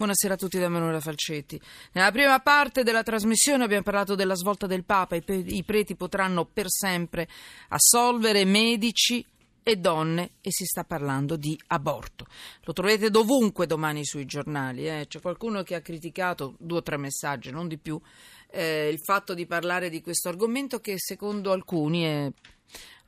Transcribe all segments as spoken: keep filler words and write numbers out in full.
Buonasera a tutti da Manuela Falcetti. Nella prima parte della trasmissione abbiamo parlato della svolta del Papa. I, pe- i preti potranno per sempre assolvere medici e donne, e si sta parlando di aborto. Lo troverete dovunque domani sui giornali. Eh. C'è qualcuno che ha criticato, due o tre messaggi, non di più, eh, il fatto di parlare di questo argomento che secondo alcuni è,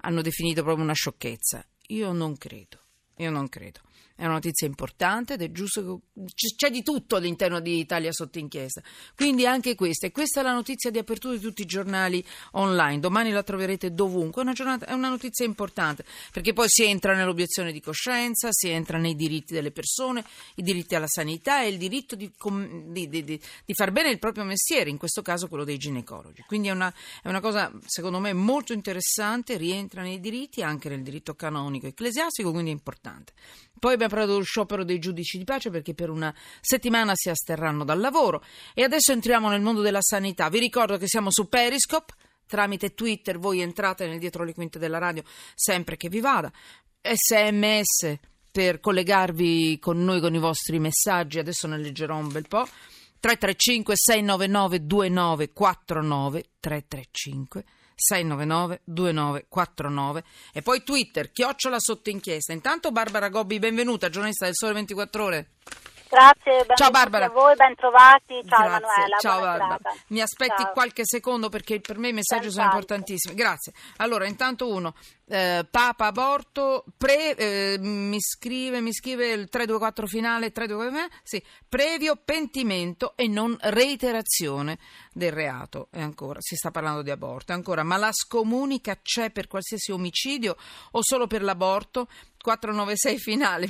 hanno definito proprio una sciocchezza. Io non credo, io non credo. È una notizia importante ed è giusto che c'è di tutto all'interno di Italia sotto inchiesta. Quindi anche questa, e questa è la notizia di apertura di tutti i giornali online. Domani la troverete dovunque. È una, giornata, è una notizia importante perché poi si entra nell'obiezione di coscienza, si entra nei diritti delle persone, i diritti alla sanità e il diritto di, di, di, di far bene il proprio mestiere, in questo caso quello dei ginecologi. Quindi è una, è una cosa secondo me molto interessante, rientra nei diritti, anche nel diritto canonico ecclesiastico, quindi è importante. Poi abbiamo parlato dello sciopero dei giudici di pace perché per una settimana si asterranno dal lavoro. E adesso entriamo nel mondo della sanità. Vi ricordo che siamo su Periscope, tramite Twitter voi entrate nel dietro le quinte della radio sempre che vi vada. S M S per collegarvi con noi con i vostri messaggi, adesso ne leggerò un bel po'. tre tre cinque sei nove nove due nove quattro nove tre tre cinque sei nove nove due nove quattro nove e poi Twitter, chiocciola sotto inchiesta. Intanto Barbara Gobbi, benvenuta, giornalista del Sole ventiquattro Ore. Grazie, ciao Barbara. A voi, ben trovati. Ciao grazie, Manuela, ciao Barbara. Mi aspetti ciao. Qualche secondo perché per me i messaggi Senz'altro. Sono importantissimi. Grazie. Allora, intanto uno, eh, Papa aborto, pre, eh, mi scrive, mi scrive il tre due quattro finale, tre due quattro, sì, previo pentimento e non reiterazione del reato. E ancora, si sta parlando di aborto. Ancora, ma la scomunica c'è per qualsiasi omicidio o solo per l'aborto? quattro nove sei finale,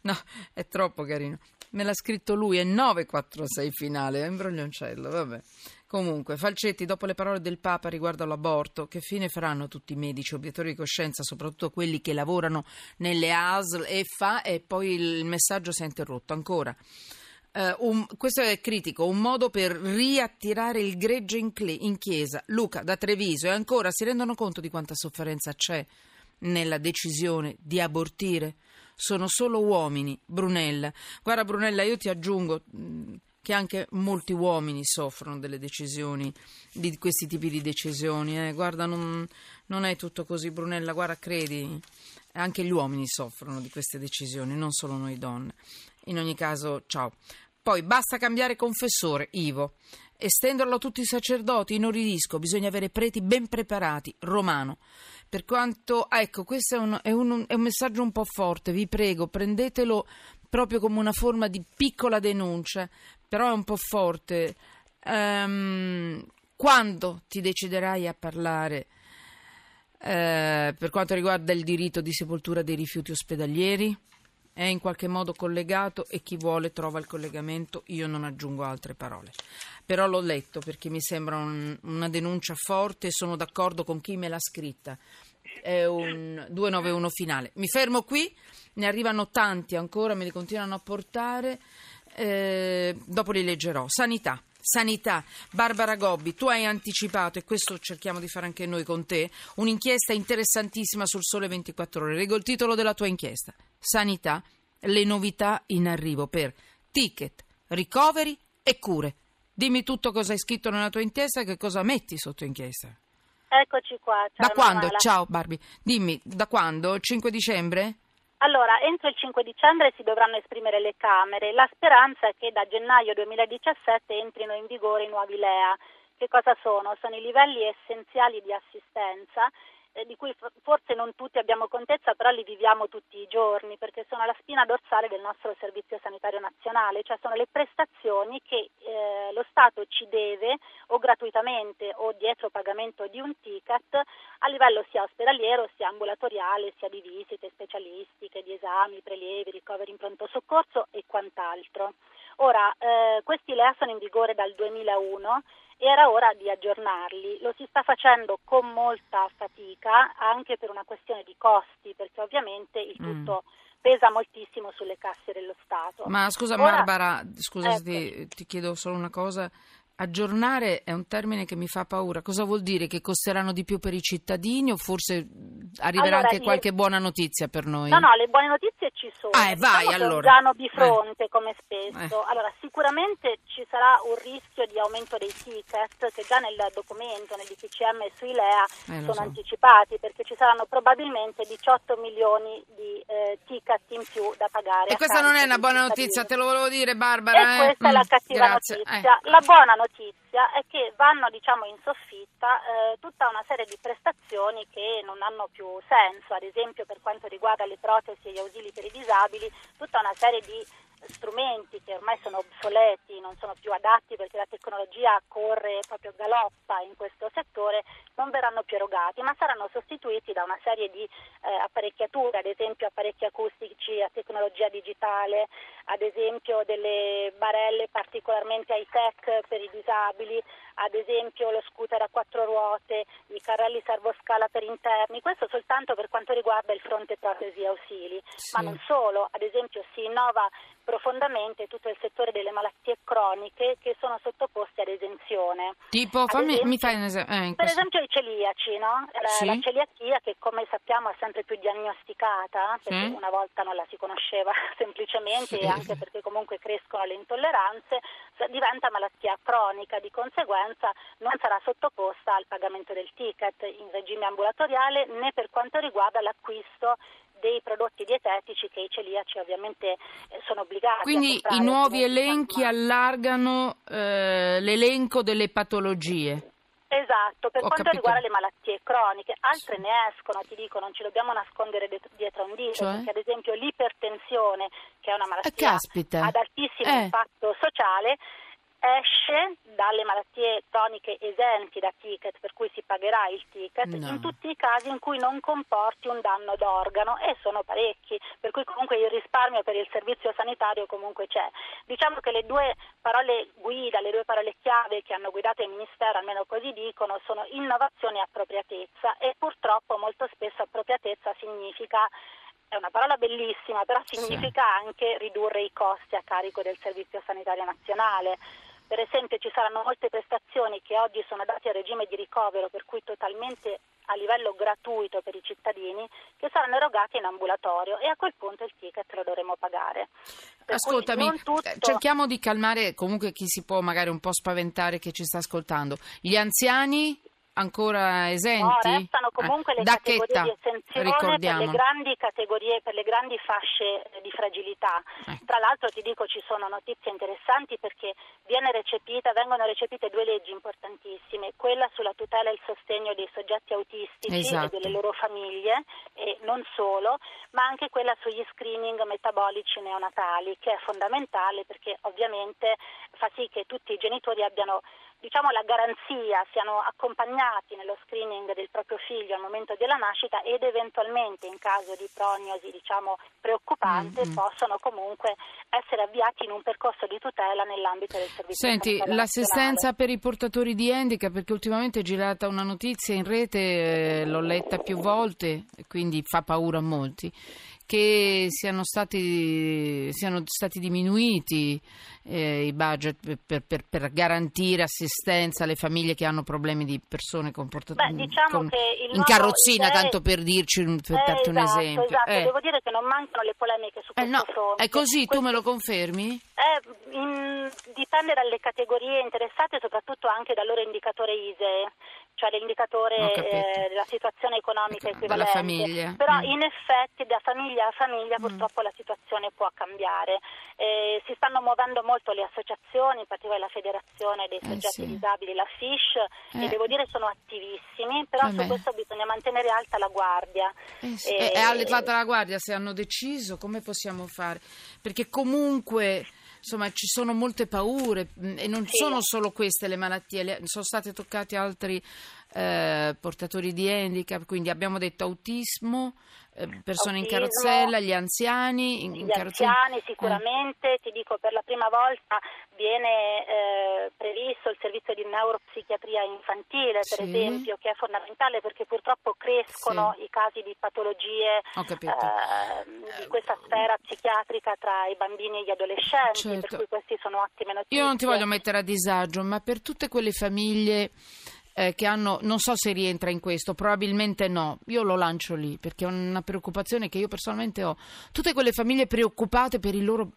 no, è troppo carino. Me l'ha scritto lui, è nove quattro sei finale, è un broglioncello, vabbè. Comunque, Falcetti, dopo le parole del Papa riguardo all'aborto, che fine faranno tutti i medici obiettatori di coscienza, soprattutto quelli che lavorano nelle A S L e fa, e poi il messaggio si è interrotto ancora. Uh, un, questo è critico, un modo per riattirare il gregge in, cle, in chiesa. Luca, da Treviso, e ancora, si rendono conto di quanta sofferenza c'è nella decisione di abortire? Sono solo uomini, Brunella. Guarda Brunella, io ti aggiungo che anche molti uomini soffrono delle decisioni, di questi tipi di decisioni. Eh. Guarda, non, non è tutto così, Brunella, guarda, credi, anche gli uomini soffrono di queste decisioni, non solo noi donne. In ogni caso, ciao. Poi basta cambiare confessore, Ivo. Estenderlo a tutti i sacerdoti, inorridisco, bisogna avere preti ben preparati, Romano. Per quanto, ecco, questo è un, è, un, è un messaggio un po' forte, vi prego, prendetelo proprio come una forma di piccola denuncia, però è un po' forte. Ehm, quando ti deciderai a parlare eh, per quanto riguarda il diritto di sepoltura dei rifiuti ospedalieri? È in qualche modo collegato e chi vuole trova il collegamento, io non aggiungo altre parole. Però l'ho letto perché mi sembra un, una denuncia forte e sono d'accordo con chi me l'ha scritta. È un due nove uno finale. Mi fermo qui, ne arrivano tanti ancora, me li continuano a portare, eh, dopo li leggerò. Sanità. Sanità, Barbara Gobbi, tu hai anticipato, e questo cerchiamo di fare anche noi con te, un'inchiesta interessantissima sul Sole ventiquattro Ore. Leggo il titolo della tua inchiesta. Sanità, le novità in arrivo per ticket, ricoveri e cure. Dimmi tutto cosa hai scritto nella tua inchiesta e che cosa metti sotto inchiesta. Eccoci qua. Ciao, da quando? Manuela. Ciao Barbie. Dimmi, da quando? cinque dicembre? Allora, entro il cinque dicembre si dovranno esprimere le Camere. La speranza è che da gennaio duemiladiciassette entrino in vigore i nuovi L E A. Che cosa sono? Sono i livelli essenziali di assistenza, eh, di cui forse non tutti abbiamo contezza, però li viviamo tutti i giorni, perché sono la spina dorsale del nostro Servizio Sanitario Nazionale, cioè sono le prestazioni che eh, lo Stato ci deve o gratuitamente o dietro pagamento di un ticket, a livello sia ospedaliero, sia ambulatoriale, sia di visite specialistiche, di esami, prelievi, ricoveri in pronto soccorso e quant'altro. Ora, eh, questi L E A sono in vigore dal duemilauno e era ora di aggiornarli. Lo si sta facendo con molta fatica anche per una questione di costi, perché ovviamente il tutto mm. pesa moltissimo sulle casse dello Stato. Ma scusa ora, Barbara, scusa ecco. se ti, ti chiedo solo una cosa. Aggiornare è un termine che mi fa paura. Cosa vuol dire? Che costeranno di più per i cittadini o forse arriverà allora, anche qualche le... buona notizia per noi? No, no, le buone notizie ci sono. Ah, eh, vai, diciamo allora. Giano di fronte, eh. come spesso. Eh. Allora, sicuramente ci sarà un rischio di aumento dei ticket che già nel documento, nel D P C M e sui L E A eh, sono so. anticipati, perché ci saranno probabilmente diciotto milioni di eh, ticket in più da pagare. E questa non è una buona notizia, te lo volevo dire, Barbara. E eh? questa mm, è la cattiva grazie. notizia. Eh. La buona notizia notizia è che vanno, diciamo, in soffitta eh, tutta una serie di prestazioni che non hanno più senso, ad esempio per quanto riguarda le protesi e gli ausili per i disabili, tutta una serie di strumenti che ormai sono obsoleti, non sono più adatti perché la tecnologia corre proprio galoppa in questo settore, non verranno più erogati, ma saranno sostituiti da una serie di eh, apparecchiature, ad esempio apparecchi acustici a tecnologia digitale, ad esempio delle barelle particolarmente high-tech per i disabili, ad esempio lo scooter a quattro ruote, i carrelli servoscala per interni, questo soltanto per quanto riguarda il fronte protesi e ausili, sì. ma non solo, ad esempio si innova profondamente tutto il settore delle malattie croniche che sono sottoposte ad esenzione. Tipo, ad fammi, esempio, mi fai un esempio. Eh, per esempio i celiaci, no? La, sì. la celiachia che, come sappiamo, è sempre più diagnosticata, perché sì. una volta non la si conosceva semplicemente, sì. anche perché comunque crescono le intolleranze, diventa malattia cronica, di conseguenza non sarà sottoposta al pagamento del ticket in regime ambulatoriale né per quanto riguarda l'acquisto dei prodotti dietetici che i celiaci ovviamente sono obbligati. Quindi i nuovi elenchi allargano eh, l'elenco delle patologie. Esatto, per Ho quanto capito. riguarda le malattie croniche, altre sì. ne escono, ti dico, non ci dobbiamo nascondere dietro un dito, cioè? Perché ad esempio l'ipertensione, che è una malattia ah, ad altissimo eh. impatto sociale, esce dalle malattie croniche esenti da ticket, per cui si pagherà il ticket, no. in tutti i casi in cui non comporti un danno d'organo, e sono parecchi, per cui comunque il risparmio per il servizio sanitario comunque c'è. Diciamo che le due parole guida, le due parole chiave che hanno guidato il Ministero, almeno così dicono, sono innovazione e appropriatezza, e purtroppo molto spesso appropriatezza significa... È una parola bellissima, però significa sì. anche ridurre i costi a carico del Servizio Sanitario Nazionale. Per esempio ci saranno molte prestazioni che oggi sono date a regime di ricovero, per cui totalmente a livello gratuito per i cittadini, che saranno erogate in ambulatorio, e a quel punto il ticket lo dovremo pagare. Per Ascoltami, cui non tutto... cerchiamo di calmare comunque chi si può magari un po' spaventare che ci sta ascoltando. Gli anziani... ancora esenti? No, restano comunque le Dacchetta, categorie di esenzione ricordiamo. per le grandi categorie, per le grandi fasce di fragilità. Eh. Tra l'altro ti dico, ci sono notizie interessanti perché viene recepita, vengono recepite due leggi importantissime, quella sulla tutela e il sostegno dei soggetti autistici esatto. e delle loro famiglie, e non solo, ma anche quella sugli screening metabolici neonatali, che è fondamentale perché ovviamente fa sì che tutti i genitori abbiano, diciamo, la garanzia, siano accompagnati nello screening del proprio figlio al momento della nascita, ed eventualmente in caso di prognosi, diciamo, preoccupante mm-hmm. possono comunque essere avviati in un percorso di tutela nell'ambito del servizio. Senti, l'assistenza per i portatori di handicap, perché ultimamente è girata una notizia in rete, eh, l'ho letta più volte, quindi fa paura a molti, che siano stati siano stati diminuiti eh, i budget per, per, per garantire assistenza alle famiglie che hanno problemi di persone con portatori diciamo in nuovo, carrozzina, se... tanto per dirci per eh, darti esatto, un esempio. Esatto, eh. Devo dire che non mancano le polemiche su questo eh no, fronte. È così, questo... tu me lo confermi? Eh, in... Dipende dalle categorie interessate, soprattutto anche dal loro indicatore ISEE, cioè l'indicatore eh, della situazione economica ecco, equivalente. Famiglia. Però mm. in effetti da famiglia a famiglia mm. purtroppo la situazione può cambiare. Eh, si stanno muovendo molto le associazioni, in particolare la Federazione dei Soggetti eh, sì. Disabili, la FISH, eh. e devo dire sono attivissimi, però Vabbè. su questo bisogna mantenere alta la guardia. Eh, sì. eh, è alta la guardia, se hanno deciso, come possiamo fare? Perché comunque... Insomma, ci sono molte paure e non sì. sono solo queste le malattie, sono stati toccati altri eh, portatori di handicap, quindi abbiamo detto autismo, eh, persone autismo, in carrozzella, gli anziani. In, gli in anziani sicuramente, eh. ti dico per la prima volta viene eh, previsto il servizio di neuropsichiatria infantile, per sì. esempio, che è fondamentale perché purtroppo crescono sì. i casi di patologie eh, di questa sfera psichiatrica tra i bambini e gli adolescenti, certo. per cui questi sono ottime notizie. Io non ti voglio mettere a disagio, ma per tutte quelle famiglie eh, che hanno, non so se rientra in questo, probabilmente no, io lo lancio lì perché è una preoccupazione che io personalmente ho, tutte quelle famiglie preoccupate per, il loro,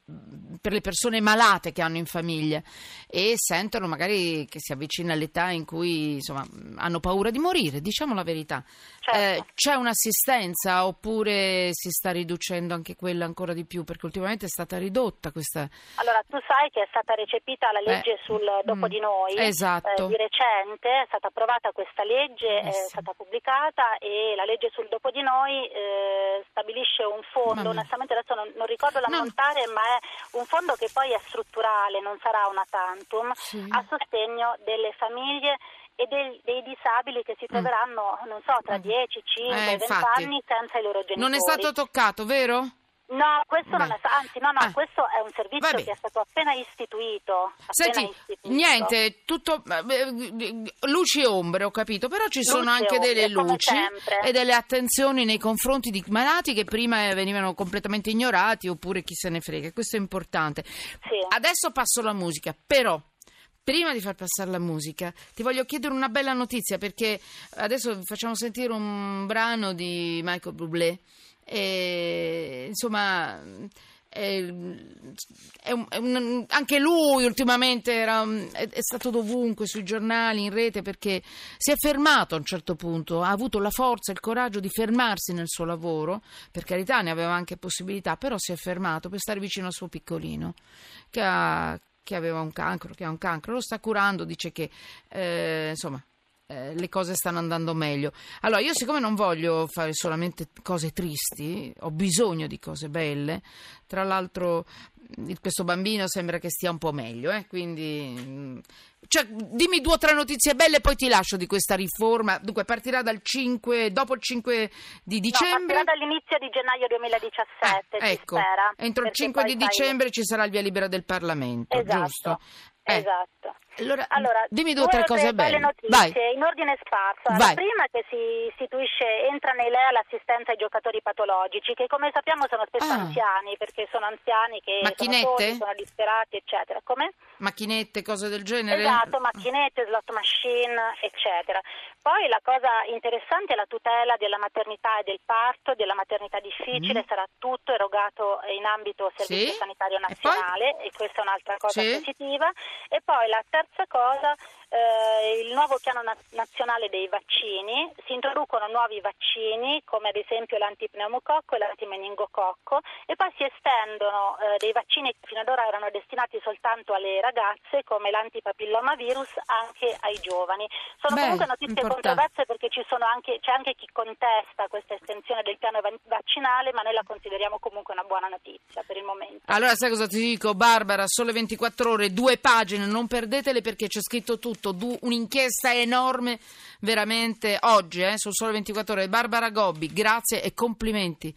per le persone malate che hanno in famiglia e sentono magari che si avvicina all'età in cui insomma hanno paura di morire, diciamo la verità, certo. eh, c'è un'assistenza oppure si sta riducendo anche quella ancora di più, perché ultimamente è stata ridotta questa. Allora tu sai che è stata recepita la legge eh, sul dopo mh, di noi, esatto. eh, di recente, è stata approvata questa legge, eh, è sì. stata pubblicata e la legge sul dopo di noi eh, stabilisce un fondo, onestamente adesso non, non ricordo l'ammontare, no. ma è un fondo che poi è strutturale, non sarà una tantum, sì. a sostegno delle famiglie e dei, dei disabili che si troveranno, mm. non so, tra mm. dieci, cinque, venti anni senza i loro genitori. Non è stato toccato, vero? No, questo non è, anzi, no, no, ah. questo è un servizio Vabbè. che è stato appena istituito. Appena Senti, istituito. niente, tutto luci e ombre, ho capito, però ci luci sono anche ombre, delle luci e delle attenzioni nei confronti di malati che prima venivano completamente ignorati oppure chi se ne frega, questo è importante. Sì. Adesso passo alla musica, però... Prima di far passare la musica, ti voglio chiedere una bella notizia, perché adesso vi facciamo sentire un brano di Michael Bublé. E, insomma, è, è un, è un, anche lui ultimamente era, è, è stato dovunque, sui giornali, in rete, perché si è fermato a un certo punto, ha avuto la forza e il coraggio di fermarsi nel suo lavoro, per carità ne aveva anche possibilità, però si è fermato per stare vicino al suo piccolino, che ha... che aveva un cancro, che ha un cancro, lo sta curando, dice che eh, insomma eh, le cose stanno andando meglio. Allora io, siccome non voglio fare solamente cose tristi, ho bisogno di cose belle, tra l'altro questo bambino sembra che stia un po' meglio, eh? Quindi cioè, dimmi due o tre notizie belle e poi ti lascio di questa riforma. Dunque partirà dal cinque, dopo il cinque di dicembre? No, partirà dall'inizio di gennaio duemiladiciassette, eh, ecco, si spera, entro il cinque di dicembre fai... ci sarà il via libera del Parlamento, esatto, giusto? Eh. Esatto. Allora, allora dimmi due o tre cose belle, notizie, vai. In ordine sparso. La prima che si istituisce, entra nei L E A l'assistenza ai giocatori patologici, che come sappiamo sono spesso ah. anziani, perché sono anziani che macchinette? sono soli, sono disperati, eccetera. Come? Macchinette, cose del genere? Esatto, macchinette, slot machine, eccetera. Poi la cosa interessante è la tutela della maternità e del parto, della maternità difficile, mm. sarà tutto erogato in ambito servizio sì. sanitario nazionale, e, e questa è un'altra cosa sì. positiva. E poi la terza cosa, eh, il nuovo piano na- nazionale dei vaccini, si introducono nuovi vaccini come ad esempio l'antipneumococco e l'antimeningococco, e poi si estendono eh, dei vaccini che fino ad ora erano destinati soltanto alle ragazze come l'antipapillomavirus anche ai giovani. Sono Beh, comunque notizie importante. controverse, perché ci sono anche, c'è anche chi contesta questa estensione del piano va- vaccinale, ma noi la consideriamo comunque una buona notizia per il momento. Allora sai cosa ti dico, Barbara, Sole ventiquattro Ore, due pagine, non perdetele perché c'è scritto tutto, du- un'inchiesta enorme veramente oggi eh, sul Sole ventiquattro Ore. Barbara Gobbi, grazie e complimenti.